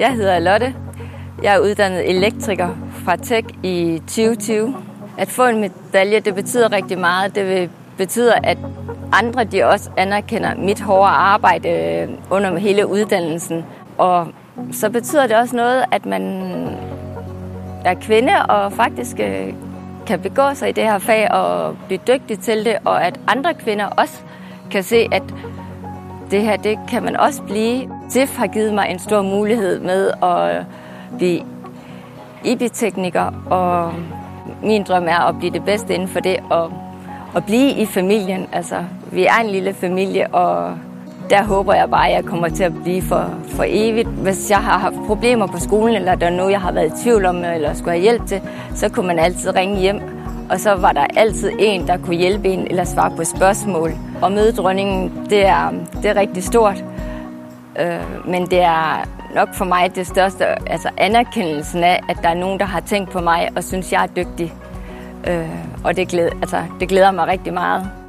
Jeg hedder Lotte. Jeg er uddannet elektriker fra TEC i 2020. At få en medalje, det betyder rigtig meget. Det betyder, at andre de også anerkender mit hårde arbejde under hele uddannelsen. Og så betyder det også noget, at man er kvinde og faktisk kan begå sig i det her fag og blive dygtig til det. Og at andre kvinder også kan se, at det her, det kan man også blive. SIF har givet mig en stor mulighed med at blive IBI-tekniker, og min drøm er at blive det bedste inden for det, og at blive i familien. Altså, vi er en lille familie, og der håber jeg bare, at jeg kommer til at blive for evigt. Hvis jeg har haft problemer på skolen, eller der er noget, jeg har været i tvivl om, eller skulle have hjælp til, så kunne man altid ringe hjem. Og så var der altid en, der kunne hjælpe en eller svare på spørgsmål. Og møde dronningen, det er rigtig stort. Men det er nok for mig det største, altså anerkendelsen af, at der er nogen, der har tænkt på mig og synes, jeg er dygtig. Og det glæder mig rigtig meget.